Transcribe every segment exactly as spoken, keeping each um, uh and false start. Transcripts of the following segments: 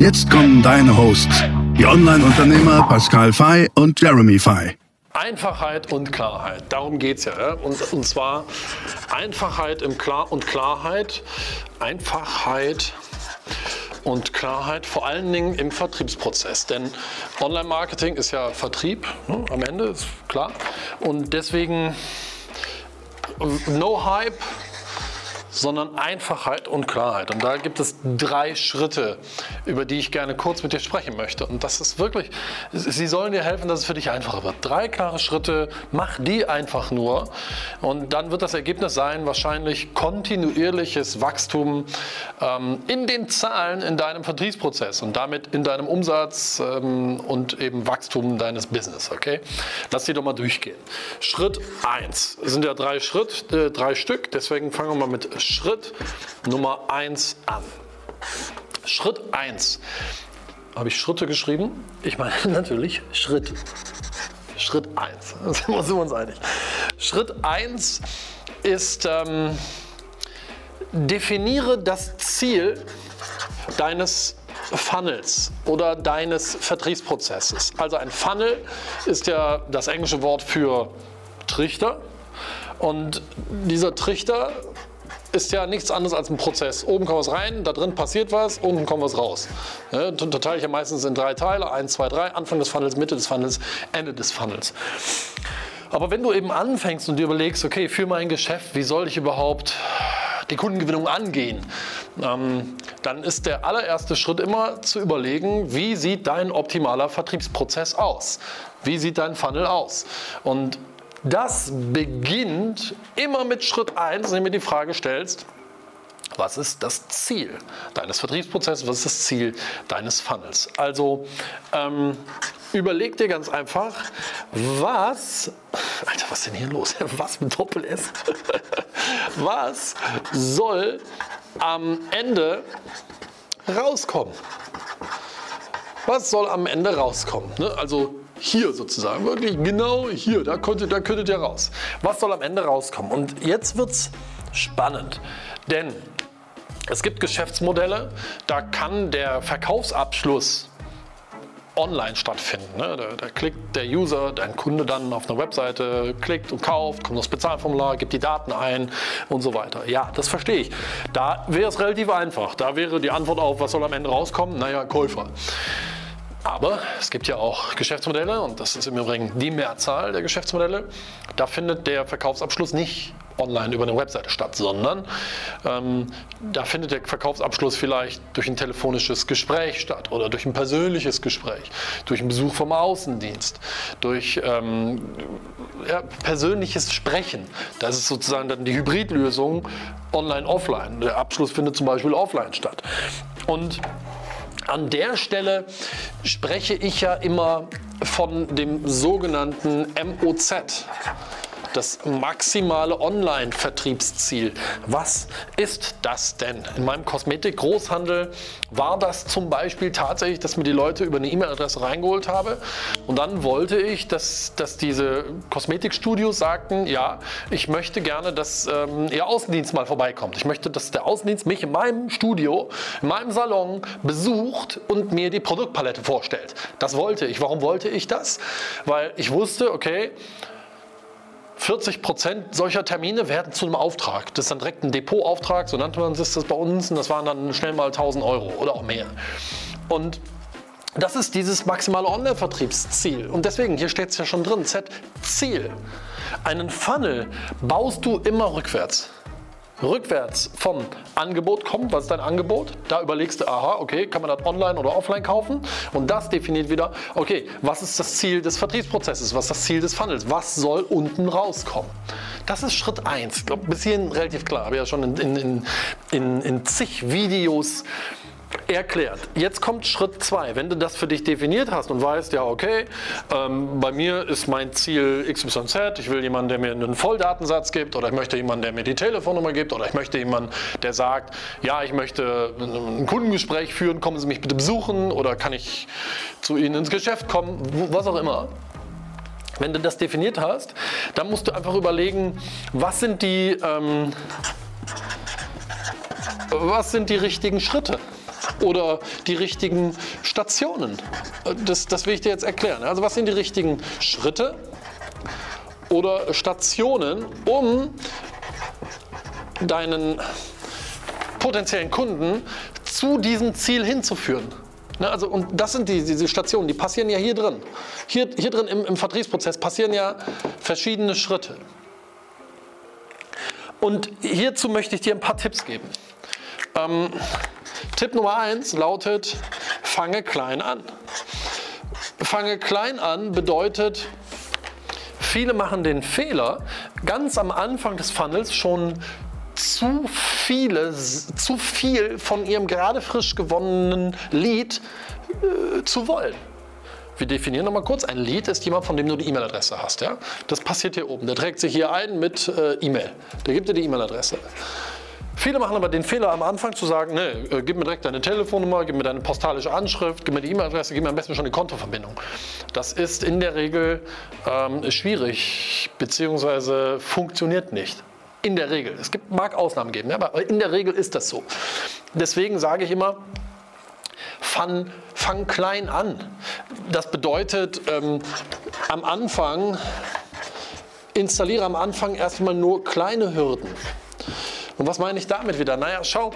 Jetzt kommen deine Hosts, die Online-Unternehmer Pascal Fey und Jeremy Fey. Einfachheit und Klarheit, darum geht es ja. ja? Und, und zwar Einfachheit im Klar und Klarheit, Einfachheit und Klarheit vor allen Dingen im Vertriebsprozess. Denn Online-Marketing ist ja Vertrieb, ne? Am Ende, ist klar. Und deswegen no Hype, sondern Einfachheit und Klarheit. Und da gibt es drei Schritte, über die ich gerne kurz mit dir sprechen möchte. Und das ist wirklich, sie sollen dir helfen, dass es für dich einfacher wird. Drei klare Schritte, mach die einfach nur. Und dann wird das Ergebnis sein, wahrscheinlich kontinuierliches Wachstum ähm, in den Zahlen in deinem Vertriebsprozess und damit in deinem Umsatz ähm, und eben Wachstum deines Business. Okay? Lass die doch mal durchgehen. Schritt eins. Es sind ja drei Schritte, äh, drei Stück, deswegen fangen wir mal mit Schritt Nummer eins an. Schritt eins. Habe ich Schritte geschrieben? Ich meine natürlich Schritt. Schritt eins. Da sind wir uns einig. Schritt eins ist, ähm, definiere das Ziel deines Funnels oder deines Vertriebsprozesses. Also ein Funnel ist ja das englische Wort für Trichter. Und dieser Trichter ist ja nichts anderes als ein Prozess. Oben kommt was rein, da drin passiert was, unten kommt was raus. Ja, unterteile ich ja meistens in drei Teile, eins, zwei, drei, Anfang des Funnels, Mitte des Funnels, Ende des Funnels. Aber wenn du eben anfängst und dir überlegst, okay, für mein Geschäft, wie soll ich überhaupt die Kundengewinnung angehen, ähm, dann ist der allererste Schritt immer zu überlegen, wie sieht dein optimaler Vertriebsprozess aus? Wie sieht dein Funnel aus? Und das beginnt immer mit Schritt eins, indem du die Frage stellst, was ist das Ziel deines Vertriebsprozesses, was ist das Ziel deines Funnels? Also ähm, überleg dir ganz einfach, was, Alter, was ist denn hier los? Was mit Doppel-S? Was soll am Ende rauskommen? Was soll am Ende rauskommen? Ne? Also hier sozusagen, wirklich genau hier, da könntet, da könntet ihr raus. Was soll am Ende rauskommen? Und jetzt wird es spannend, denn es gibt Geschäftsmodelle, da kann der Verkaufsabschluss online stattfinden. Ne? Da, da klickt der User, dein Kunde dann auf eine Webseite, klickt und kauft, kommt aufs Bezahlformular, gibt die Daten ein und so weiter. Ja, das verstehe ich. Da wäre es relativ einfach. Da wäre die Antwort auf, was soll am Ende rauskommen? Naja, Käufer. Aber es gibt ja auch Geschäftsmodelle und das ist im Übrigen die Mehrzahl der Geschäftsmodelle. Da findet der Verkaufsabschluss nicht online über eine Webseite statt, sondern ähm, da findet der Verkaufsabschluss vielleicht durch ein telefonisches Gespräch statt oder durch ein persönliches Gespräch, durch einen Besuch vom Außendienst, durch ähm, ja, persönliches Sprechen. Das ist sozusagen dann die Hybridlösung online-offline. Der Abschluss findet zum Beispiel offline statt. Und an der Stelle spreche ich ja immer von dem sogenannten M O Z, das maximale Online-Vertriebsziel. Was ist das denn? In meinem Kosmetik-Großhandel war das zum Beispiel tatsächlich, dass mir die Leute über eine E-Mail-Adresse reingeholt habe und dann wollte ich, dass, dass diese Kosmetikstudios sagten, ja, ich möchte gerne, dass ähm, ihr Außendienst mal vorbeikommt. Ich möchte, dass der Außendienst mich in meinem Studio, in meinem Salon besucht und mir die Produktpalette vorstellt. Das wollte ich. Warum wollte ich das? Weil ich wusste, okay, vierzig Prozent solcher Termine werden zu einem Auftrag. Das ist dann direkt ein Depotauftrag, so nannte man das bei uns. Und das waren dann schnell mal tausend Euro oder auch mehr. Und das ist dieses maximale Online-Vertriebsziel. Und deswegen, hier steht es ja schon drin, Z-Ziel. Einen Funnel baust du immer rückwärts. Rückwärts vom Angebot kommt, was ist dein Angebot? Da überlegst du, aha, okay, kann man das online oder offline kaufen? Und das definiert wieder, okay, was ist das Ziel des Vertriebsprozesses? Was ist das Ziel des Funnels? Was soll unten rauskommen? Das ist Schritt eins. Ich glaube, bis hierhin relativ klar. Habe ja schon in, in, in, in zig Videos erklärt. Jetzt kommt Schritt zwei. Wenn du das für dich definiert hast und weißt, ja okay, ähm, bei mir ist mein Ziel X Y Z, ich will jemanden, der mir einen Volldatensatz gibt, oder ich möchte jemanden, der mir die Telefonnummer gibt, oder ich möchte jemanden, der sagt, ja, ich möchte ein Kundengespräch führen, kommen Sie mich bitte besuchen, oder kann ich zu Ihnen ins Geschäft kommen, was auch immer. Wenn du das definiert hast, dann musst du einfach überlegen, was sind die, ähm, was sind die richtigen Schritte oder die richtigen Stationen. Das, das will ich dir jetzt erklären. Also was sind die richtigen Schritte oder Stationen, um deinen potenziellen Kunden zu diesem Ziel hinzuführen. Also, und das sind die, diese Stationen, die passieren ja hier drin. Hier, hier drin im, im Vertriebsprozess passieren ja verschiedene Schritte. Und hierzu möchte ich dir ein paar Tipps geben. Ähm, Tipp Nummer eins lautet, fange klein an. Fange klein an bedeutet, viele machen den Fehler, ganz am Anfang des Funnels schon zu viele, zu viel von ihrem gerade frisch gewonnenen Lead äh, zu wollen. Wir definieren nochmal kurz, ein Lead ist jemand, von dem du die E-Mail-Adresse hast. Ja? Das passiert hier oben, der trägt sich hier ein mit äh, E-Mail, der gibt dir die E-Mail-Adresse. Viele machen aber den Fehler am Anfang zu sagen, nee, äh, gib mir direkt deine Telefonnummer, gib mir deine postalische Anschrift, gib mir die E-Mail-Adresse, gib mir am besten schon die Kontoverbindung. Das ist in der Regel ähm, schwierig, beziehungsweise funktioniert nicht. In der Regel. Es gibt, mag Ausnahmen geben, aber in der Regel ist das so. Deswegen sage ich immer, fang, fang klein an. Das bedeutet, ähm, am Anfang, installiere am Anfang erstmal nur kleine Hürden. Und was meine ich damit wieder? Naja, schau,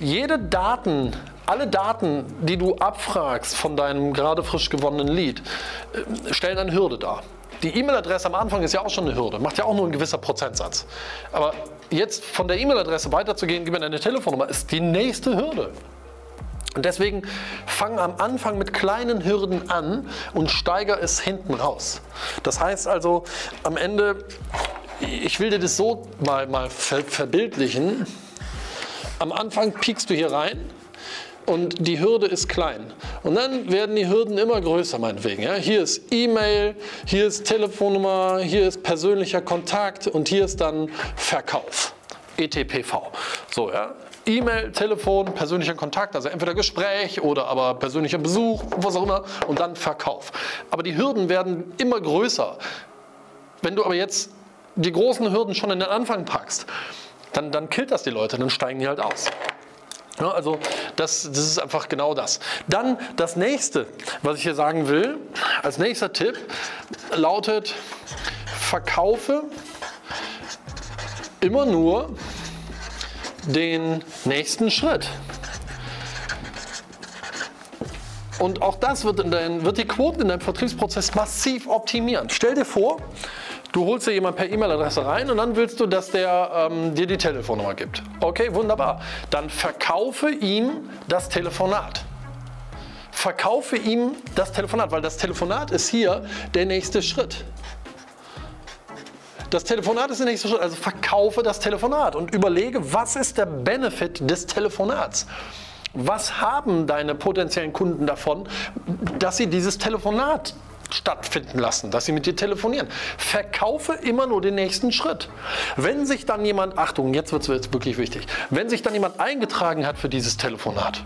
jede Daten, alle Daten, die du abfragst von deinem gerade frisch gewonnenen Lead, stellen eine Hürde dar. Die E-Mail-Adresse am Anfang ist ja auch schon eine Hürde, macht ja auch nur ein gewisser Prozentsatz. Aber jetzt von der E-Mail-Adresse weiterzugehen, gib mir deine Telefonnummer, ist die nächste Hürde. Und deswegen fang am Anfang mit kleinen Hürden an und steiger es hinten raus. Das heißt also, am Ende, ich will dir das so mal, mal ver- verbildlichen, am Anfang piekst du hier rein. Und die Hürde ist klein. Und dann werden die Hürden immer größer, meinetwegen. Ja, hier ist E-Mail, hier ist Telefonnummer, hier ist persönlicher Kontakt und hier ist dann Verkauf. E T P V. So, ja. E-Mail, Telefon, persönlicher Kontakt, also entweder Gespräch oder aber persönlicher Besuch, was auch immer, und dann Verkauf. Aber die Hürden werden immer größer. Wenn du aber jetzt die großen Hürden schon in den Anfang packst, dann, dann killt das die Leute, dann steigen die halt aus. Also das, das ist einfach genau das. Dann das nächste, was ich hier sagen will, als nächster Tipp lautet, verkaufe immer nur den nächsten Schritt. Und auch das wird, in dein, wird die Quoten in deinem Vertriebsprozess massiv optimieren. Stell dir vor, du holst dir jemanden per E-Mail-Adresse rein und dann willst du, dass der ähm, dir die Telefonnummer gibt. Okay, wunderbar. Dann verkaufe ihm das Telefonat. Verkaufe ihm das Telefonat, weil das Telefonat ist hier der nächste Schritt. Das Telefonat ist der nächste Schritt, also verkaufe das Telefonat und überlege, was ist der Benefit des Telefonats? Was haben deine potenziellen Kunden davon, dass sie dieses Telefonat stattfinden lassen, dass sie mit dir telefonieren. Verkaufe immer nur den nächsten Schritt. Wenn sich dann jemand, Achtung, jetzt wird es jetzt wirklich wichtig, wenn sich dann jemand eingetragen hat für dieses Telefonat,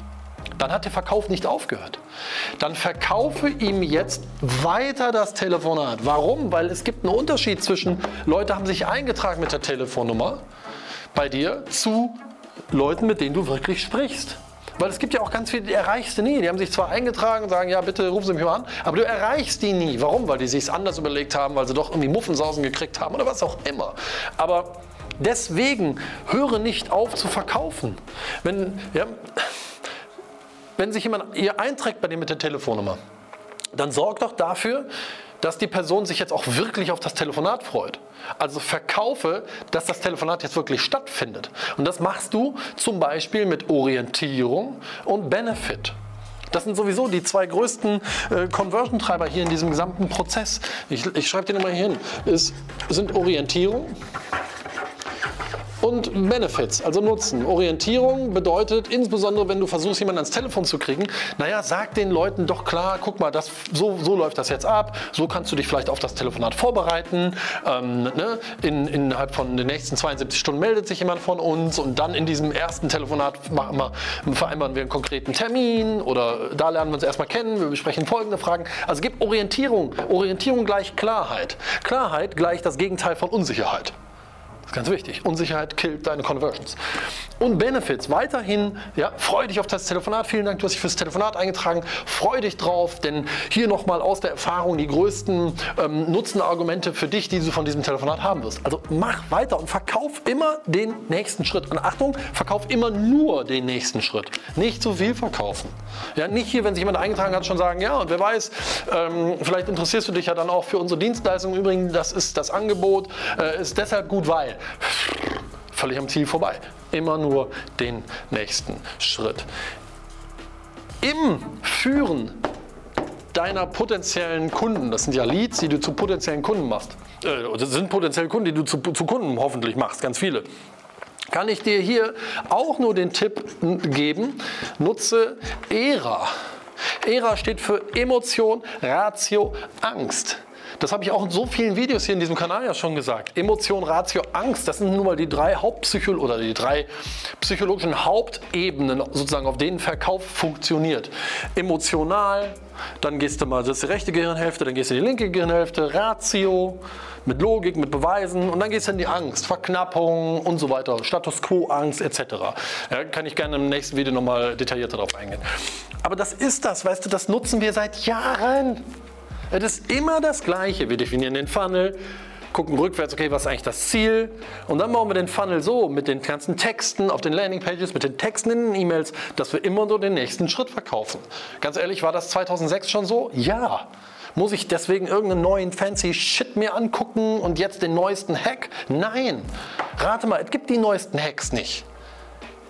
dann hat der Verkauf nicht aufgehört. Dann verkaufe ihm jetzt weiter das Telefonat. Warum? Weil es gibt einen Unterschied zwischen Leute haben sich eingetragen mit der Telefonnummer bei dir zu Leuten, mit denen du wirklich sprichst. Weil es gibt ja auch ganz viele, die erreichst du nie. Die haben sich zwar eingetragen und sagen, ja bitte rufen Sie mich mal an, aber du erreichst die nie. Warum? Weil die sich es anders überlegt haben, weil sie doch irgendwie Muffensausen gekriegt haben oder was auch immer. Aber deswegen höre nicht auf zu verkaufen. Wenn, ja, wenn sich jemand ihr einträgt bei dir mit der Telefonnummer, dann sorg doch dafür, dass die Person sich jetzt auch wirklich auf das Telefonat freut. Also verkaufe, dass das Telefonat jetzt wirklich stattfindet. Und das machst du zum Beispiel mit Orientierung und Benefit. Das sind sowieso die zwei größten äh, Conversion-Treiber hier in diesem gesamten Prozess. Ich, ich schreibe dir nochmal hier hin. Es sind Orientierung und Benefits, also Nutzen. Orientierung bedeutet, insbesondere wenn du versuchst, jemanden ans Telefon zu kriegen, naja, sag den Leuten doch klar, guck mal, das, so, so läuft das jetzt ab, so kannst du dich vielleicht auf das Telefonat vorbereiten, ähm, ne? in, innerhalb von den nächsten zweiundsiebzig Stunden meldet sich jemand von uns und dann in diesem ersten Telefonat machen wir, vereinbaren wir einen konkreten Termin oder da lernen wir uns erstmal kennen, wir besprechen folgende Fragen. Also gib Orientierung, Orientierung gleich Klarheit, Klarheit gleich das Gegenteil von Unsicherheit. Das ist ganz wichtig. Unsicherheit killt deine Conversions. Und Benefits. Weiterhin, ja, freu dich auf das Telefonat. Vielen Dank, du hast dich fürs Telefonat eingetragen. Freu dich drauf, denn hier nochmal aus der Erfahrung die größten ähm, Nutzenargumente für dich, die du von diesem Telefonat haben wirst. Also mach weiter und verkauf immer den nächsten Schritt. Und Achtung, verkauf immer nur den nächsten Schritt. Nicht zu viel verkaufen. Ja, nicht hier, wenn sich jemand eingetragen hat, schon sagen, ja, und wer weiß, ähm, vielleicht interessierst du dich ja dann auch für unsere Dienstleistung. Übrigens, das ist das Angebot, äh, ist deshalb gut, weil völlig am Ziel vorbei. Immer nur den nächsten Schritt. Im Führen deiner potenziellen Kunden, das sind ja Leads, die du zu potenziellen Kunden machst, äh, das sind potenzielle Kunden, die du zu, zu Kunden hoffentlich machst, ganz viele, kann ich dir hier auch nur den Tipp geben, nutze E R A. E R A steht für Emotion, Ratio, Angst. Das habe ich auch in so vielen Videos hier in diesem Kanal ja schon gesagt. Emotion, Ratio, Angst, das sind nun mal die drei Hauptpsychol- oder die drei psychologischen Hauptebenen, sozusagen, auf denen Verkauf funktioniert. Emotional, dann gehst du mal, das ist die rechte Gehirnhälfte, dann gehst du in die linke Gehirnhälfte, Ratio, mit Logik, mit Beweisen und dann gehst du in die Angst, Verknappung und so weiter, Status Quo, Angst et cetera. Ja, kann ich gerne im nächsten Video nochmal detaillierter darauf eingehen. Aber das ist das, weißt du, das nutzen wir seit Jahren. Es ist immer das Gleiche. Wir definieren den Funnel, gucken rückwärts, okay, was ist eigentlich das Ziel? Und dann bauen wir den Funnel so mit den ganzen Texten auf den Landingpages, mit den Texten in den E-Mails, dass wir immer nur den nächsten Schritt verkaufen. Ganz ehrlich, war das zweitausendsechs schon so? Ja. Muss ich deswegen irgendeinen neuen fancy Shit mir angucken und jetzt den neuesten Hack? Nein. Rate mal, es gibt die neuesten Hacks nicht.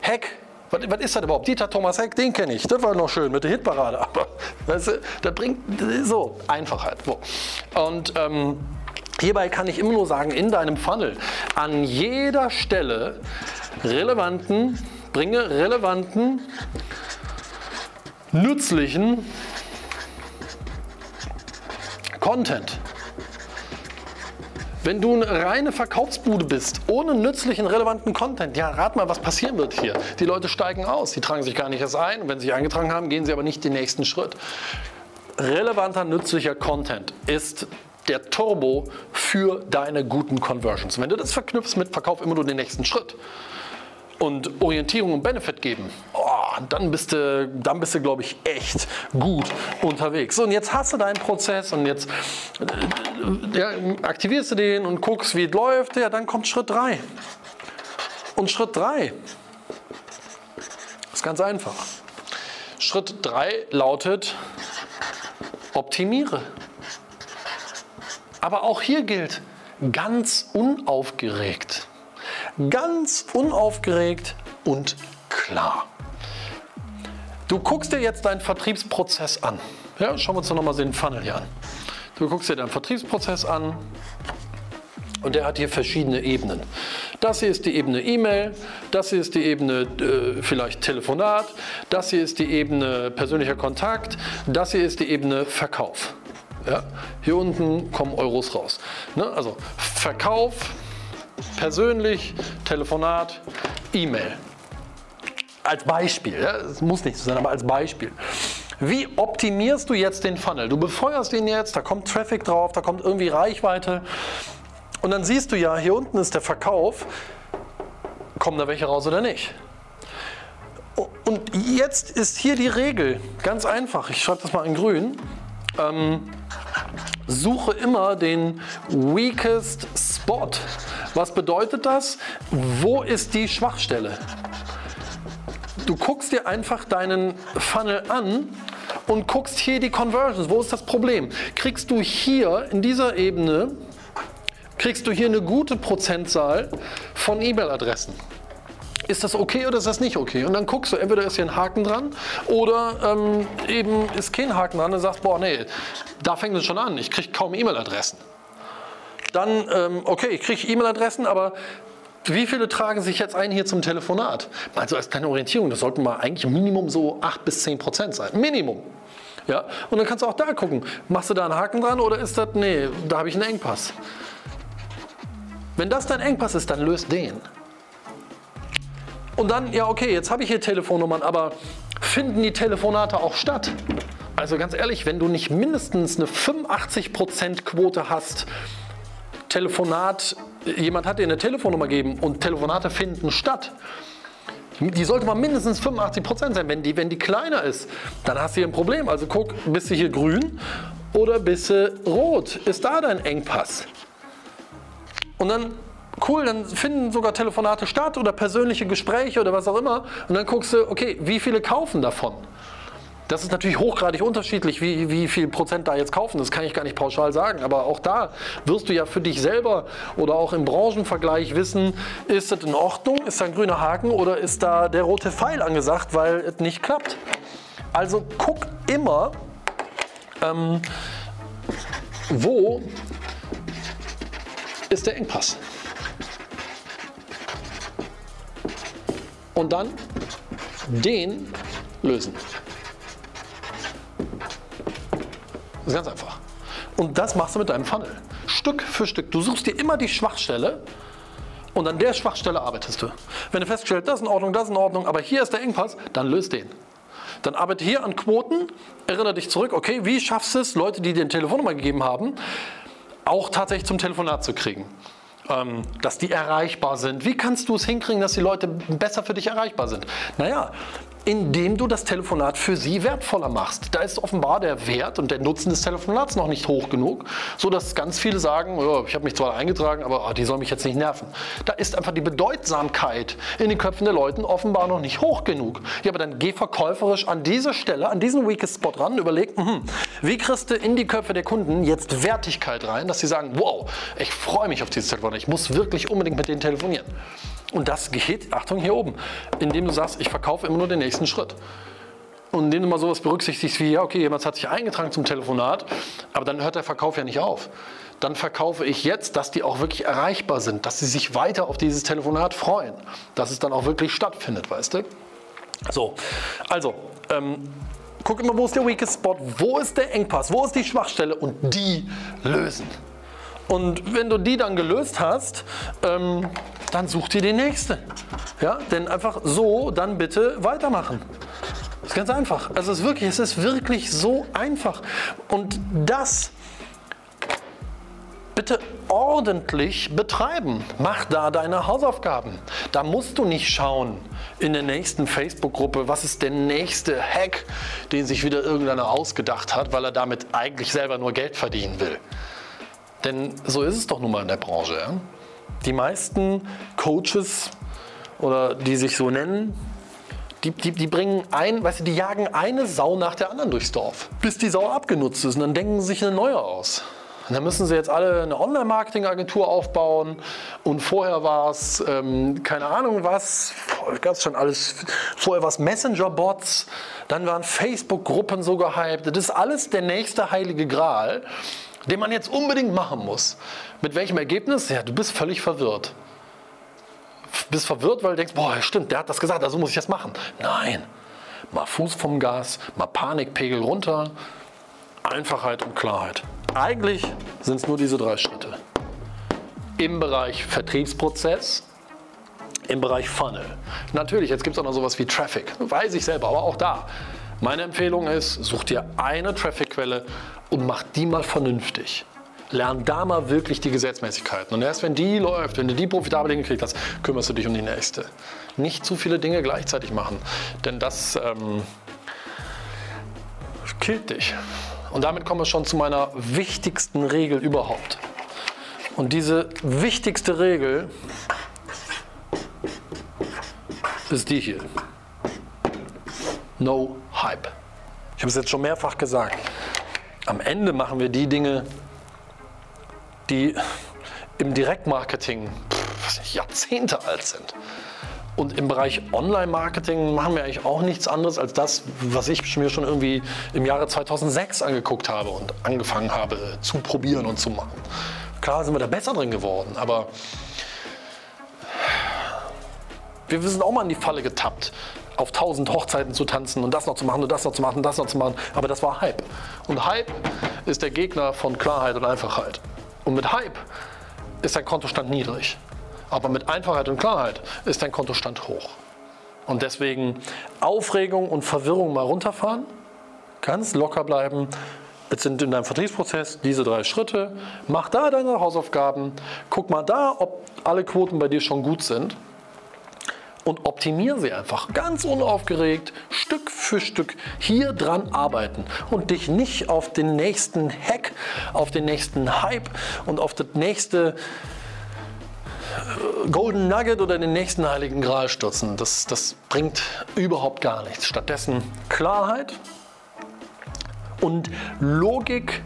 Hack. Was, was ist das überhaupt? Dieter Thomas Heck, den kenne ich. Das war noch schön mit der Hitparade. Aber weißt du, das bringt so Einfachheit. So. Und ähm, hierbei kann ich immer nur sagen, in deinem Funnel an jeder Stelle relevanten, bringe relevanten, nützlichen Content. Wenn du eine reine Verkaufsbude bist, ohne nützlichen, relevanten Content, ja, rat mal, was passieren wird hier. Die Leute steigen aus, die tragen sich gar nicht erst ein. Und wenn sie sich eingetragen haben, gehen sie aber nicht den nächsten Schritt. Relevanter, nützlicher Content ist der Turbo für deine guten Conversions. Wenn du das verknüpfst mit Verkauf immer nur den nächsten Schritt und Orientierung und Benefit geben, oh, dann bist du, dann bist du, glaube ich, echt gut unterwegs. So, und jetzt hast du deinen Prozess und jetzt ja, aktivierst du den und guckst, wie es läuft. Ja, dann kommt Schritt drei. Und Schritt drei ist ganz einfach. Schritt drei lautet, optimiere. Aber auch hier gilt, ganz unaufgeregt. Ganz unaufgeregt und klar. Du guckst dir jetzt deinen Vertriebsprozess an. Ja, schauen wir uns doch nochmal den Funnel hier an. Du guckst dir deinen Vertriebsprozess an und der hat hier verschiedene Ebenen. Das hier ist die Ebene E-Mail, das hier ist die Ebene äh, vielleicht Telefonat, das hier ist die Ebene persönlicher Kontakt, das hier ist die Ebene Verkauf. Ja, hier unten kommen Euros raus. Ne? Also Verkauf, persönlich, Telefonat, E-Mail. Als Beispiel, es ja, muss nicht so sein, aber als Beispiel. Wie optimierst du jetzt den Funnel? Du befeuerst ihn jetzt, da kommt Traffic drauf, da kommt irgendwie Reichweite. Und dann siehst du ja, hier unten ist der Verkauf. Kommen da welche raus oder nicht? Und jetzt ist hier die Regel, ganz einfach, ich schreibe das mal in grün. Ähm, Suche immer den weakest spot. Was bedeutet das? Wo ist die Schwachstelle? Du guckst dir einfach deinen Funnel an und guckst hier die Conversions. Wo ist das Problem? Kriegst du hier in dieser Ebene, kriegst du hier eine gute Prozentzahl von E-Mail-Adressen. Ist das okay oder ist das nicht okay? Und dann guckst du, entweder ist hier ein Haken dran oder ähm, eben ist kein Haken dran und sagst, boah, nee, da fängt es schon an, ich kriege kaum E-Mail-Adressen. Dann, ähm, okay, ich kriege E-Mail-Adressen, aber Wie viele tragen sich jetzt ein hier zum Telefonat? Also als kleine Orientierung, das sollten mal eigentlich Minimum so acht bis zehn Prozent sein. Minimum. Ja? Und dann kannst du auch da gucken, machst du da einen Haken dran oder ist das, nee, da habe ich einen Engpass. Wenn das dein Engpass ist, dann löst den. Und dann, ja okay, jetzt habe ich hier Telefonnummern, aber finden die Telefonate auch statt? Also ganz ehrlich, wenn du nicht mindestens eine fünfundachtzig Prozent Quote hast, Telefonat, jemand hat dir eine Telefonnummer gegeben und Telefonate finden statt. Die sollte mal mindestens fünfundachtzig Prozent sein. Wenn die, wenn die kleiner ist, dann hast du hier ein Problem. Also guck, bist du hier grün oder bist du rot? Ist da dein Engpass? Und dann, cool, dann finden sogar Telefonate statt oder persönliche Gespräche oder was auch immer. Und dann guckst du, okay, wie viele kaufen davon? Das ist natürlich hochgradig unterschiedlich, wie, wie viel Prozent da jetzt kaufen. Das kann ich gar nicht pauschal sagen. Aber auch da wirst du ja für dich selber oder auch im Branchenvergleich wissen, ist das in Ordnung, ist da ein grüner Haken oder ist da der rote Pfeil angesagt, weil es nicht klappt. Also guck immer, ähm, wo ist der Engpass. Und dann den lösen. Das ist ganz einfach. Und das machst du mit deinem Funnel. Stück für Stück. Du suchst dir immer die Schwachstelle und an der Schwachstelle arbeitest du. Wenn du feststellst, das ist in Ordnung, das ist in Ordnung, aber hier ist der Engpass, dann löst den. Dann arbeite hier an Quoten, erinnere dich zurück, okay, wie schaffst du es, Leute, die dir eine Telefonnummer gegeben haben, auch tatsächlich zum Telefonat zu kriegen. Ähm, dass die erreichbar sind. Wie kannst du es hinkriegen, dass die Leute besser für dich erreichbar sind? Naja, indem du das Telefonat für sie wertvoller machst. Da ist offenbar der Wert und der Nutzen des Telefonats noch nicht hoch genug, sodass ganz viele sagen, oh, ich habe mich zwar eingetragen, aber oh, die soll mich jetzt nicht nerven. Da ist einfach die Bedeutsamkeit in den Köpfen der Leuten offenbar noch nicht hoch genug. Ja, aber dann geh verkäuferisch an diese Stelle, an diesen Weakest Spot ran, überleg, mh, wie kriegst du in die Köpfe der Kunden jetzt Wertigkeit rein, dass sie sagen, wow, ich freue mich auf dieses Telefonat, ich muss wirklich unbedingt mit denen telefonieren. Und das geht, Achtung, hier oben, indem du sagst, ich verkaufe immer nur den nächsten Schritt. Und indem du mal sowas berücksichtigst wie, ja okay, jemand hat sich eingetragen zum Telefonat, aber dann hört der Verkauf ja nicht auf. Dann verkaufe ich jetzt, dass die auch wirklich erreichbar sind, dass sie sich weiter auf dieses Telefonat freuen, dass es dann auch wirklich stattfindet, weißt du? So, also, ähm, guck immer, wo ist der Weakest Spot, wo ist der Engpass, wo ist die Schwachstelle und die lösen. Und wenn du die dann gelöst hast, ähm, dann such dir die nächste. Ja? Denn einfach so, dann bitte weitermachen. Das ist ganz einfach. Also es ist wirklich, es ist wirklich so einfach. Und das bitte ordentlich betreiben. Mach da deine Hausaufgaben. Da musst du nicht schauen in der nächsten Facebook-Gruppe, was ist der nächste Hack, den sich wieder irgendeiner ausgedacht hat, weil er damit eigentlich selber nur Geld verdienen will. Denn so ist es doch nun mal in der Branche. Ja? Die meisten Coaches, oder die sich so nennen, die, die, die bringen ein, weißt du, die jagen eine Sau nach der anderen durchs Dorf, bis die Sau abgenutzt ist und dann denken sie sich eine neue aus. Und dann müssen sie jetzt alle eine Online-Marketing-Agentur aufbauen und vorher war es, ähm, keine Ahnung was, gab es schon alles, vorher war es Messenger-Bots, dann waren Facebook-Gruppen so gehypt, das ist alles der nächste heilige Gral, den man jetzt unbedingt machen muss. Mit welchem Ergebnis? Ja, du bist völlig verwirrt. Du bist verwirrt, weil du denkst, boah, stimmt, der hat das gesagt, also muss ich das machen. Nein, mal Fuß vom Gas, mal Panikpegel runter, Einfachheit und Klarheit. Eigentlich sind es nur diese drei Schritte. Im Bereich Vertriebsprozess, im Bereich Funnel. Natürlich, jetzt gibt es auch noch sowas wie Traffic, weiß ich selber, aber auch da. Meine Empfehlung ist, such dir eine Traffic-Quelle und mach die mal vernünftig. Lern da mal wirklich die Gesetzmäßigkeiten. Und erst wenn die läuft, wenn du die profitabel hingekriegt hast, kümmerst du dich um die nächste. Nicht zu viele Dinge gleichzeitig machen, denn das ähm, killt dich. Und damit kommen wir schon zu meiner wichtigsten Regel überhaupt. Und diese wichtigste Regel ist die hier. No Hype. Ich habe es jetzt schon mehrfach gesagt. Am Ende machen wir die Dinge, die im Direktmarketing Jahrzehnte alt sind. Und im Bereich Online-Marketing machen wir eigentlich auch nichts anderes als das, was ich mir schon irgendwie im Jahre zweitausendsechs angeguckt habe und angefangen habe zu probieren und zu machen. Klar sind wir da besser drin geworden, aber wir sind auch mal in die Falle getappt, auf tausend Hochzeiten zu tanzen und das noch zu machen und das noch zu machen und das noch zu machen. Aber das war Hype. Und Hype ist der Gegner von Klarheit und Einfachheit. Und mit Hype ist dein Kontostand niedrig. Aber mit Einfachheit und Klarheit ist dein Kontostand hoch. Und deswegen Aufregung und Verwirrung mal runterfahren, ganz locker bleiben. Jetzt sind in deinem Vertriebsprozess diese drei Schritte. Mach da deine Hausaufgaben. Guck mal da, ob alle Quoten bei dir schon gut sind. Und optimiere sie einfach ganz unaufgeregt, Stück für Stück hier dran arbeiten und dich nicht auf den nächsten Hack, auf den nächsten Hype und auf das nächste Golden Nugget oder den nächsten Heiligen Gral stürzen. Das, das bringt überhaupt gar nichts. Stattdessen Klarheit und Logik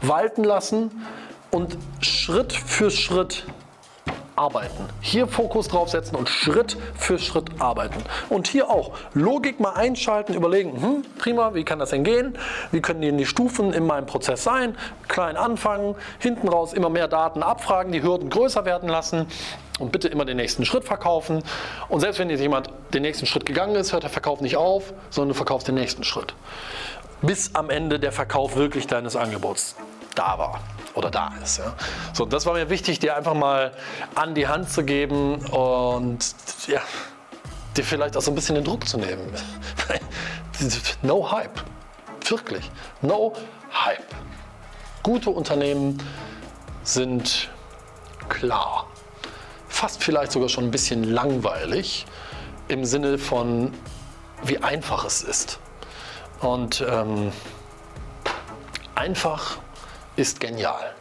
walten lassen und Schritt für Schritt arbeiten. Hier Fokus drauf setzen und Schritt für Schritt arbeiten. Und hier auch Logik mal einschalten, überlegen, hm, prima, wie kann das denn gehen? Wie können denn die Stufen in meinem Prozess sein? Klein anfangen, hinten raus immer mehr Daten abfragen, die Hürden größer werden lassen und bitte immer den nächsten Schritt verkaufen. Und selbst wenn jetzt jemand den nächsten Schritt gegangen ist, hört der Verkauf nicht auf, sondern du verkaufst den nächsten Schritt. Bis am Ende der Verkauf wirklich deines Angebots da war oder da ist. Ja. So, das war mir wichtig, dir einfach mal an die Hand zu geben und ja, dir vielleicht auch so ein bisschen den Druck zu nehmen. No Hype. Wirklich. No Hype. Gute Unternehmen sind klar. Fast vielleicht sogar schon ein bisschen langweilig im Sinne von, wie einfach es ist. Und ähm, einfach ist genial.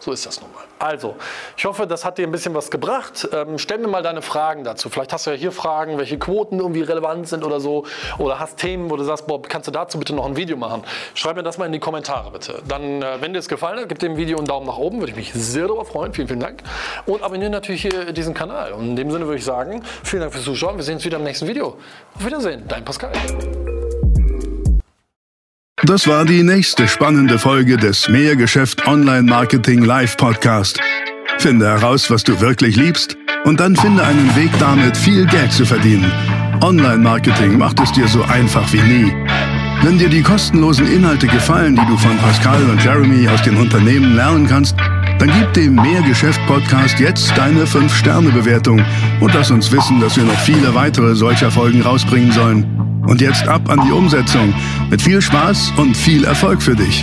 So ist das nun mal. Also, ich hoffe, das hat dir ein bisschen was gebracht. Ähm, stell mir mal deine Fragen dazu. Vielleicht hast du ja hier Fragen, welche Quoten irgendwie relevant sind oder so. Oder hast Themen, wo du sagst, boah, kannst du dazu bitte noch ein Video machen? Schreib mir das mal in die Kommentare bitte. Dann, äh, wenn dir es gefallen hat, gib dem Video einen Daumen nach oben. Würde ich mich sehr darüber freuen. Vielen, vielen Dank. Und abonniere natürlich hier diesen Kanal. Und in dem Sinne würde ich sagen, vielen Dank fürs Zuschauen. Wir sehen uns wieder im nächsten Video. Auf Wiedersehen. Dein Pascal. Das war die nächste spannende Folge des Mehrgeschäft Online-Marketing-Live-Podcast. Finde heraus, was du wirklich liebst und dann finde einen Weg damit, viel Geld zu verdienen. Online-Marketing macht es dir so einfach wie nie. Wenn dir die kostenlosen Inhalte gefallen, die du von Pascal und Jeremy aus den Unternehmen lernen kannst, dann gib dem Mehrgeschäft-Podcast jetzt deine fünf Sterne Bewertung und lass uns wissen, dass wir noch viele weitere solcher Folgen rausbringen sollen. Und jetzt ab an die Umsetzung. Mit viel Spaß und viel Erfolg für dich.